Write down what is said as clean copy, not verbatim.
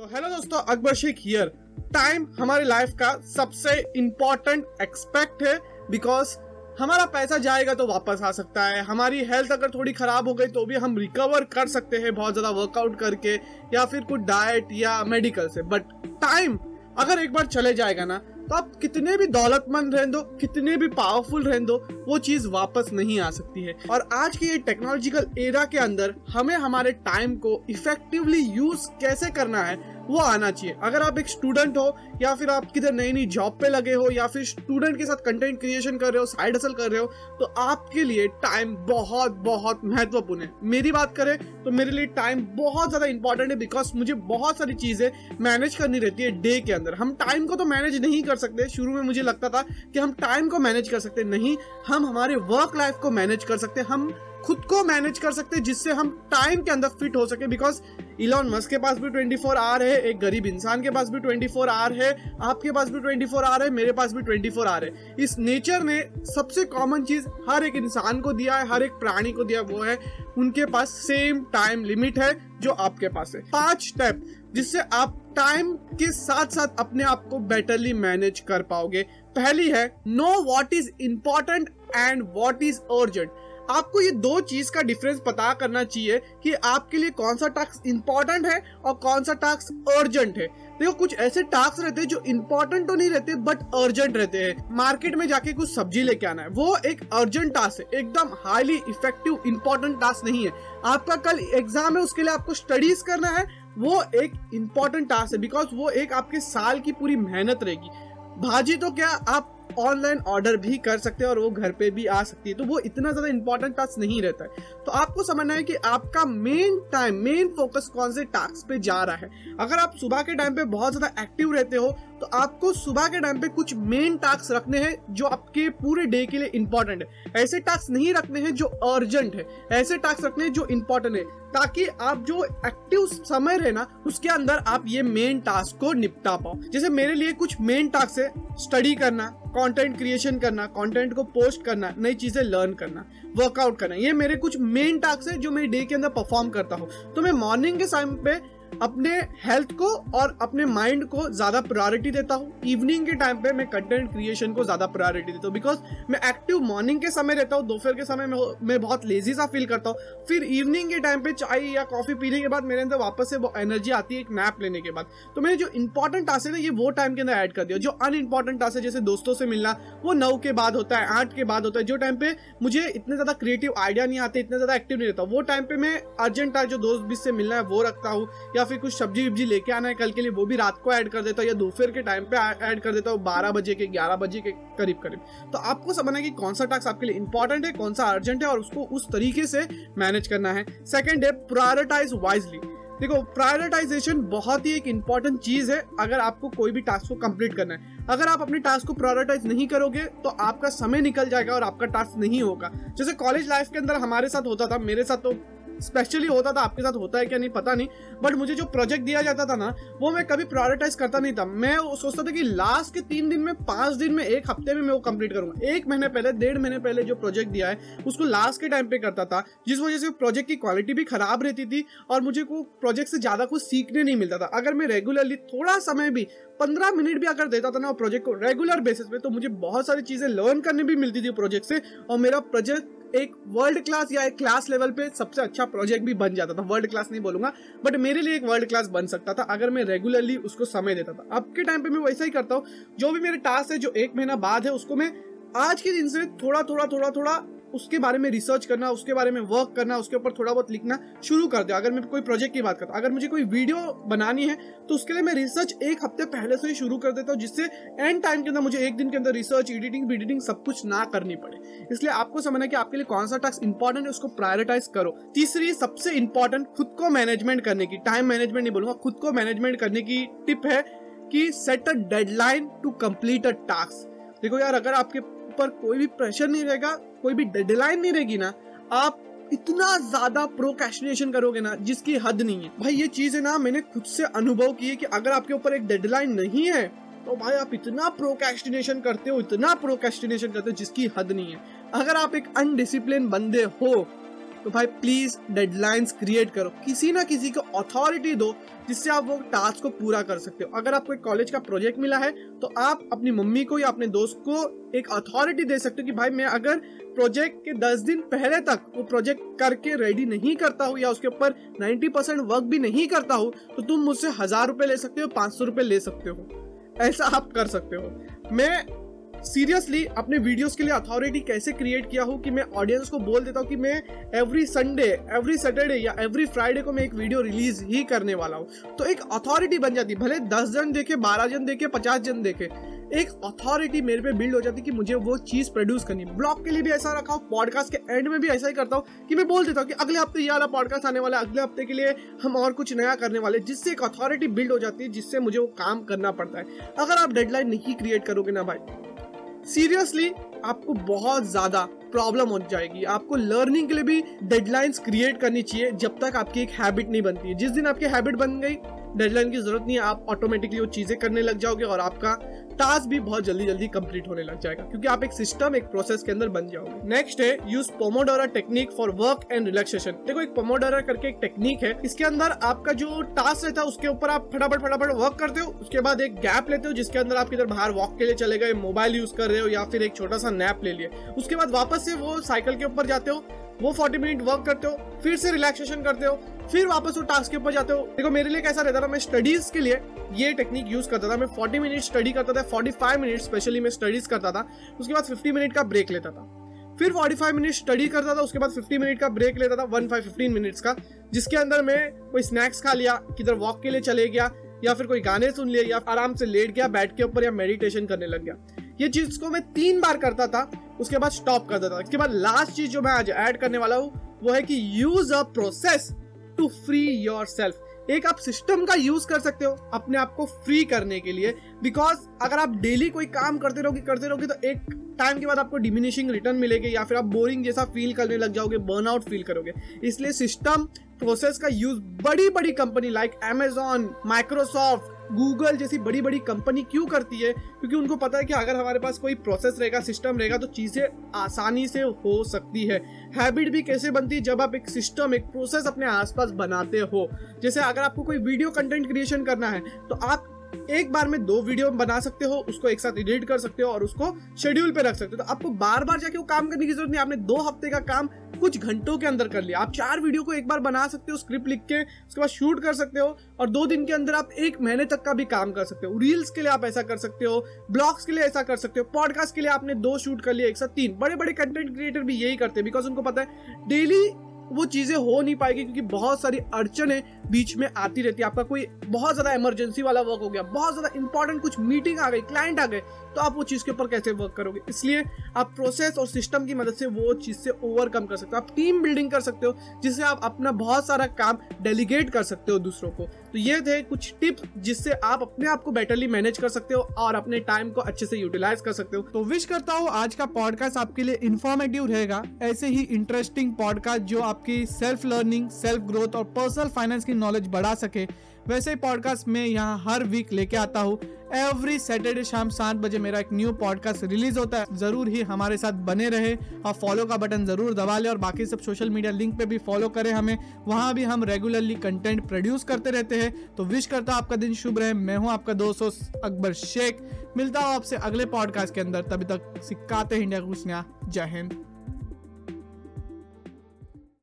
तो हेलो दोस्तों, Akbar Shaikh here. Time हमारे लाइफ का सबसे इम्पोर्टेंट एक्सपेक्ट है, बिकॉज हमारा पैसा जाएगा तो वापस आ सकता है। हमारी हेल्थ अगर थोड़ी ख़राब हो गई तो भी हम रिकवर कर सकते हैं बहुत ज़्यादा वर्कआउट करके या फिर कुछ डाइट या मेडिकल से। बट टाइम अगर एक बार चले जाएगा ना, तो आप कितने भी दौलतमंद रहने दो, कितने भी पावरफुल रहने दो, वो चीज़ वापस नहीं आ सकती है। और आज के ये टेक्नोलॉजिकल एरा के अंदर हमें हमारे टाइम को इफेक्टिवली यूज़ कैसे करना है वो आना चाहिए। अगर आप एक स्टूडेंट हो या फिर आप किधर नई नई जॉब पे लगे हो या फिर स्टूडेंट के साथ कंटेंट क्रिएशन कर रहे हो, साइड हसल कर रहे हो, तो आपके लिए टाइम बहुत बहुत महत्वपूर्ण है। मेरी बात करें तो मेरे लिए टाइम बहुत ज़्यादा इंपॉर्टेंट है, बिकॉज मुझे बहुत सारी चीज़ें मैनेज करनी रहती है डे के अंदर। हम टाइम को तो मैनेज नहीं कर सकते। शुरू में मुझे लगता था कि हम टाइम को मैनेज कर सकते, नहीं, हम हमारे वर्क लाइफ को मैनेज कर सकते, हम खुद को मैनेज कर सकते हैं, जिससे हम टाइम के अंदर फिट हो सके। बिकॉज इलॉन मस्क के पास भी 24 आवर है, एक गरीब इंसान के पास भी 24 आवर है, आपके पास भी 24 आवर है, मेरे पास भी 24 आवर है। इस नेचर ने सबसे कॉमन चीज़ हर एक इंसान को दिया है, हर एक प्राणी को दिया, वो है उनके पास सेम टाइम लिमिट है जो आपके पास है। 5 स्टेप जिससे आप टाइम के साथ साथ अपने आप को बेटरली मैनेज कर पाओगे। पहली है, know what is important and what is urgent. आपको ये दो चीज़ का डिफरेंस पता करना चाहिए कि आपके लिए कौन सा टास्क इम्पॉर्टेंट है और कौन सा टास्क अर्जेंट है। देखो, कुछ ऐसे टास्क रहते हैं जो इम्पॉर्टेंट तो नहीं रहते बट अर्जेंट रहते हैं। मार्केट में जाके कुछ सब्जी लेके आना है, वो एक अर्जेंट टास्क है, एकदम हाईली इफेक्टिव इम्पॉर्टेंट टास्क नहीं है। आपका कल एग्जाम है, उसके लिए आपको स्टडीज करना है, वो एक इम्पॉर्टेंट टास्क है, बिकॉज वो एक आपके साल की पूरी मेहनत रहेगी। भाजी तो क्या, आप ऑनलाइन ऑर्डर भी कर सकते हैं और वो घर पे भी आ सकती है, तो वो इतना ज़्यादा इंपॉर्टेंट टास्क नहीं रहता है। तो आपको समझना है कि आपका मेन टाइम, मेन फोकस कौन से टास्क पे जा रहा है। अगर आप सुबह के टाइम पे बहुत ज़्यादा एक्टिव रहते हो तो आपको सुबह के टाइम पे कुछ मेन टास्क रखने हैं जो आपके पूरे डे के लिए इंपॉर्टेंट है। ऐसे टास्क नहीं रखने हैं जो अर्जेंट है, ऐसे टास्क रखने हैं जो इंपॉर्टेंट है, ताकि आप जो एक्टिव समय रहे ना, उसके अंदर आप ये मेन टास्क को निपटा पाओ। जैसे मेरे लिए कुछ मेन टास्क है, स्टडी करना, कंटेंट क्रिएशन करना, कंटेंट को पोस्ट करना, नई चीज़ें लर्न करना, वर्कआउट करना, ये मेरे कुछ मेन टास्क है जो मैं डे के अंदर परफॉर्म करता हूँ। तो मैं मॉर्निंग के टाइम पे अपने हेल्थ को और अपने माइंड को ज़्यादा प्रायोरिटी देता हूँ। इवनिंग के टाइम पे मैं कंटेंट क्रिएशन को ज़्यादा प्रायोरिटी देता हूँ, बिकॉज मैं एक्टिव मॉर्निंग के समय रहता हूँ, दोपहर के समय मैं बहुत लेजी सा फील करता हूँ। फिर इवनिंग के टाइम पे चाय या कॉफ़ी पीने के बाद मेरे अंदर वापस से वो एनर्जी आती है एक नैप लेने के बाद। तो मैंने जो इंपॉर्टेंट टास्क है ना, ये वो टाइम के अंदर ऐड कर दिया। जो अनइम्पॉर्टेंट टास्क है, जैसे दोस्तों से मिलना, वो 9 के बाद होता है, 8 के बाद होता है, जो टाइम पे मुझे इतने ज़्यादा क्रिएटिव आइडिया नहीं आते, इतना ज़्यादा एक्टिव नहीं रहता, वो टाइम पे मैं अर्जेंट टास्क जो दोस्त बीच से मिलना है वो रखता हूँ। या फिर कुछ सब्जी वब्जी लेके आना है कल के लिए, वो भी रात को ऐड कर देता हूँ या दोपहर के टाइम पे ऐड कर देता हूँ, 12 बजे के, 11 बजे के करीब। तो आपको समझना है कि कौन सा टास्क आपके लिए इंपॉर्टेंट है, कौन सा अर्जेंट है, और उसको उस तरीके से मैनेज करना है। सेकंड है, प्रायोरिटाइज वाइजली। देखो, प्रायोरिटाइजेशन बहुत ही एक इंपॉर्टेंट चीज़ है अगर आपको कोई भी टास्क को कंप्लीट करना है। अगर आप अपने टास्क को प्रायोरिटाइज नहीं करोगे तो आपका समय निकल जाएगा और आपका टास्क नहीं होगा। जैसे कॉलेज लाइफ के अंदर हमारे साथ होता था, मेरे साथ तो स्पेशली होता था, आपके साथ होता है क्या नहीं पता नहीं, बट मुझे जो प्रोजेक्ट दिया जाता था ना, वो मैं कभी प्रायोरिटाइज करता नहीं था। मैं सोचता था कि लास्ट के 3 दिन में, 5 दिन में, एक हफ्ते में मैं वो कंप्लीट करूँगा। एक महीने पहले, 1.5 महीने पहले जो प्रोजेक्ट दिया है उसको लास्ट के टाइम पे करता था, जिस वजह से प्रोजेक्ट की क्वालिटी भी खराब रहती थी और मुझे को प्रोजेक्ट से ज़्यादा कुछ सीखने नहीं मिलता था। अगर मैं रेगुलरली थोड़ा समय भी, 15 मिनट भी अगर देता था ना प्रोजेक्ट को रेगुलर बेसिस पे, तो मुझे बहुत सारी चीज़ें लर्न करने भी मिलती थी प्रोजेक्ट से, और मेरा प्रोजेक्ट एक वर्ल्ड क्लास या एक क्लास लेवल पे सबसे अच्छा प्रोजेक्ट भी बन जाता था। वर्ल्ड क्लास नहीं बोलूँगा बट मेरे लिए एक वर्ल्ड क्लास बन सकता था अगर मैं रेगुलरली उसको समय देता था। अब के टाइम पे मैं वैसा ही करता हूँ। जो भी मेरे टास्क है जो 1 महीना बाद है, उसको मैं आज के दिन से थोड़ा उसके बारे में रिसर्च करना, उसके बारे में वर्क करना, उसके ऊपर थोड़ा बहुत लिखना शुरू कर दिया। अगर मैं कोई प्रोजेक्ट की बात करता हूँ, अगर मुझे कोई वीडियो बनानी है तो उसके लिए मैं रिसर्च 1 हफ्ते पहले से ही शुरू कर देता हूँ, जिससे एंड टाइम के अंदर मुझे 1 दिन के अंदर रिसर्च, एडिटिंग, एडिटिंग सब कुछ ना करनी पड़े। इसलिए आपको समझना है कि आपके लिए कौन सा टास्क इंपॉर्टेंट है, उसको प्रायोरिटाइज करो। तीसरी सबसे इंपॉर्टेंट, खुद को मैनेजमेंट करने की, टाइम मैनेजमेंट नहीं बोलूँगा, खुद को मैनेजमेंट करने की टिप है कि set a deadline to complete a task. देखो यार, अगर आपके ऊपर कोई भी प्रेशर नहीं रहेगा, कोई भी डेडलाइन नहीं रहेगी ना, आप इतना ज़्यादा प्रोक्रेस्टिनेशन करोगे ना जिसकी हद नहीं है। भाई ये चीज़ है ना, मैंने खुद से अनुभव की है कि अगर आपके ऊपर एक डेडलाइन नहीं है तो भाई आप इतना प्रोक्रेस्टिनेशन करते हो जिसकी हद नहीं है। अगर आप एक अनडिसिप्लिन बंदे हो तो भाई प्लीज डेडलाइंस क्रिएट करो, किसी ना किसी को अथॉरिटी दो जिससे आप वो टास्क को पूरा कर सकते हो। अगर आपको एक कॉलेज का प्रोजेक्ट मिला है तो आप अपनी मम्मी को या अपने दोस्त को एक अथॉरिटी दे सकते हो कि भाई मैं अगर प्रोजेक्ट के 10 दिन पहले तक वो प्रोजेक्ट करके रेडी नहीं करता हूँ या उसके ऊपर 90% वर्क भी नहीं करता हूँ तो तुम मुझसे 1000 रुपये ले सकते हो, 500 रुपये ले सकते हो, ऐसा आप कर सकते हो। मैं सीरियसली अपने वीडियोस के लिए अथॉरिटी कैसे क्रिएट किया हूँ कि मैं ऑडियंस को बोल देता हूँ कि मैं एवरी संडे, एवरी सैटरडे या एवरी फ्राइडे को मैं एक वीडियो रिलीज ही करने वाला हूँ, तो एक अथॉरिटी बन जाती। भले 10 जन देखे, 12 जन देखे, 50 जन देखे, एक अथॉरिटी मेरे पे बिल्ड हो जाती कि मुझे वो चीज़ प्रोड्यूस करनी। ब्लॉग के लिए भी ऐसा रखा हूँ, पॉडकास्ट के एंड में भी ऐसा ही करता हूँ कि मैं बोल देता हूँ कि अगले हफ्ते ये वाला पॉडकास्ट आने वाला है, अगले हफ्ते के लिए हम और कुछ नया करने वाले, जिससे एक अथॉरिटी बिल्ड हो जाती है जिससे मुझे वो काम करना पड़ता है। अगर आप डेडलाइन नहीं क्रिएट करोगे ना भाई, सीरियसली आपको बहुत ज़्यादा प्रॉब्लम हो जाएगी। आपको लर्निंग के लिए भी डेडलाइंस क्रिएट करनी चाहिए जब तक आपकी एक हैबिट नहीं बनती है। जिस दिन आपकी हैबिट बन गई, डेडलाइन की ज़रूरत नहीं है, आप ऑटोमेटिकली वो चीज़ें करने लग जाओगे और आपका टास्क भी बहुत जल्दी जल्दी कंप्लीट होने लग जाएगा, क्योंकि आप एक सिस्टम, एक प्रोसेस के अंदर बन जाओगे। नेक्स्ट है use Pomodoro technique for work and relaxation. देखो एक पोमोडोरो करके एक टेक्निक है, इसके अंदर आपका जो टास्क रहता है उसके ऊपर आप फटाफट वर्क करते हो, उसके बाद एक गैप लेते हो जिसके अंदर आप किधर बाहर वॉक के लिए चले गए, मोबाइल यूज कर रहे हो या फिर एक छोटा सा नैप ले लिए, उसके बाद वापस से वो साइकिल के ऊपर जाते हो, वो 40 मिनट वर्क करते हो, फिर से रिलैक्सेशन करते हो, फिर वापस वो टास्क के ऊपर जाते हो। देखो मेरे लिए कैसा रहता था, मैं स्टडीज के लिए ये टेक्निक यूज करता था। मैं 40 मिनट स्टडी करता था, 45 मिनट स्पेशली मैं स्टडीज करता था, उसके बाद 50 मिनट का ब्रेक लेता था, फिर 45 मिनट स्टडी करता था, उसके बाद 50 मिनट का ब्रेक लेता था, 15 मिनट्स का, जिसके अंदर मैं कोई स्नैक्स खा लिया, किधर वॉक के लिए चले गया या फिर कोई गाने सुन लिए या आराम से लेट गया बैट के ऊपर या मेडिटेशन करने लग गया। ये चीज़ को मैं 3 बार करता था, उसके बाद स्टॉप करता था। इसके बाद लास्ट चीज़ जो मैं आज ऐड करने वाला हूँ वो है कि use a process to free yourself. एक आप सिस्टम का यूज़ कर सकते हो अपने आप को फ्री करने के लिए, बिकॉज अगर आप डेली कोई काम करते रहोगे तो एक टाइम के बाद आपको डिमिनिशिंग रिटर्न मिलेंगे या फिर आप बोरिंग जैसा फील करने लग जाओगे, बर्नआउट फील करोगे। इसलिए सिस्टम, प्रोसेस का यूज़ बड़ी company like Amazon, Microsoft, Google जैसी बड़ी कंपनी क्यों करती है? क्योंकि उनको पता है कि अगर हमारे पास कोई प्रोसेस रहेगा, सिस्टम रहेगा तो चीज़ें आसानी से हो सकती है। हैबिट भी कैसे बनती है? जब आप एक सिस्टम, एक प्रोसेस अपने आसपास बनाते हो। जैसे अगर आपको कोई वीडियो कंटेंट क्रिएशन करना है तो आप एक बार में 2 वीडियो बना सकते हो, उसको एक साथ एडिट कर सकते हो और उसको शेड्यूल पे रख सकते हो, तो आपको बार जाके वो काम करने की जरूरत नहीं। आपने 2 हफ्ते का काम कुछ घंटों के अंदर कर लिया। आप 4 वीडियो को एक बार बना सकते हो, स्क्रिप्ट लिख के उसके बाद शूट कर सकते हो और 2 दिन के अंदर आप 1 महीने तक का भी काम कर सकते हो। रील्स के लिए आप ऐसा कर सकते हो, ब्लॉग्स के लिए ऐसा कर सकते हो, पॉडकास्ट के लिए आपने 2 शूट कर लिए, एक साथ 3। बड़े कंटेंट क्रिएटर भी यही करते हैं, बिकॉज उनको पता है डेली वो चीज़ें हो नहीं पाएगी, क्योंकि बहुत सारी अड़चने बीच में आती रहती है। आपका कोई बहुत ज़्यादा इमरजेंसी वाला वर्क हो गया, बहुत ज़्यादा इंपॉर्टेंट कुछ मीटिंग आ गई, क्लाइंट आ गए, तो आप वो चीज़ के ऊपर कैसे वर्क करोगे? इसलिए आप प्रोसेस और सिस्टम की मदद से वो चीज़ से ओवरकम कर सकते हो। आप टीम बिल्डिंग कर सकते हो, जिससे आप अपना बहुत सारा काम डेलीगेट कर सकते हो दूसरों को। तो ये थे कुछ टिप्स जिससे आप अपने आप को बेटरली मैनेज कर सकते हो और अपने टाइम को अच्छे से यूटिलाइज कर सकते हो। तो विश करता हूँ आज का पॉडकास्ट आपके लिए इन्फॉर्मेटिव रहेगा। ऐसे ही इंटरेस्टिंग पॉडकास्ट जो आपकी सेल्फ लर्निंग, सेल्फ ग्रोथ और पर्सनल फाइनेंस की नॉलेज बढ़ा सके, वैसे ही पॉडकास्ट मैं यहाँ हर वीक लेके आता हूँ। एवरी सैटरडे शाम 7 बजे मेरा एक न्यू पॉडकास्ट रिलीज होता है। ज़रूर ही हमारे साथ बने रहे और फॉलो का बटन ज़रूर दबा लें और बाकी सब सोशल मीडिया लिंक पे भी फॉलो करें हमें, वहाँ भी हम रेगुलरली कंटेंट प्रोड्यूस करते रहते हैं। तो विश करता हूँ आपका दिन शुभ रहे। मैं हूँ आपका दोस्त अकबर शेख, मिलता हूँ आपसे अगले पॉडकास्ट के अंदर। तभी तक सिक्काते इंडिया घुसना, जय हिंद।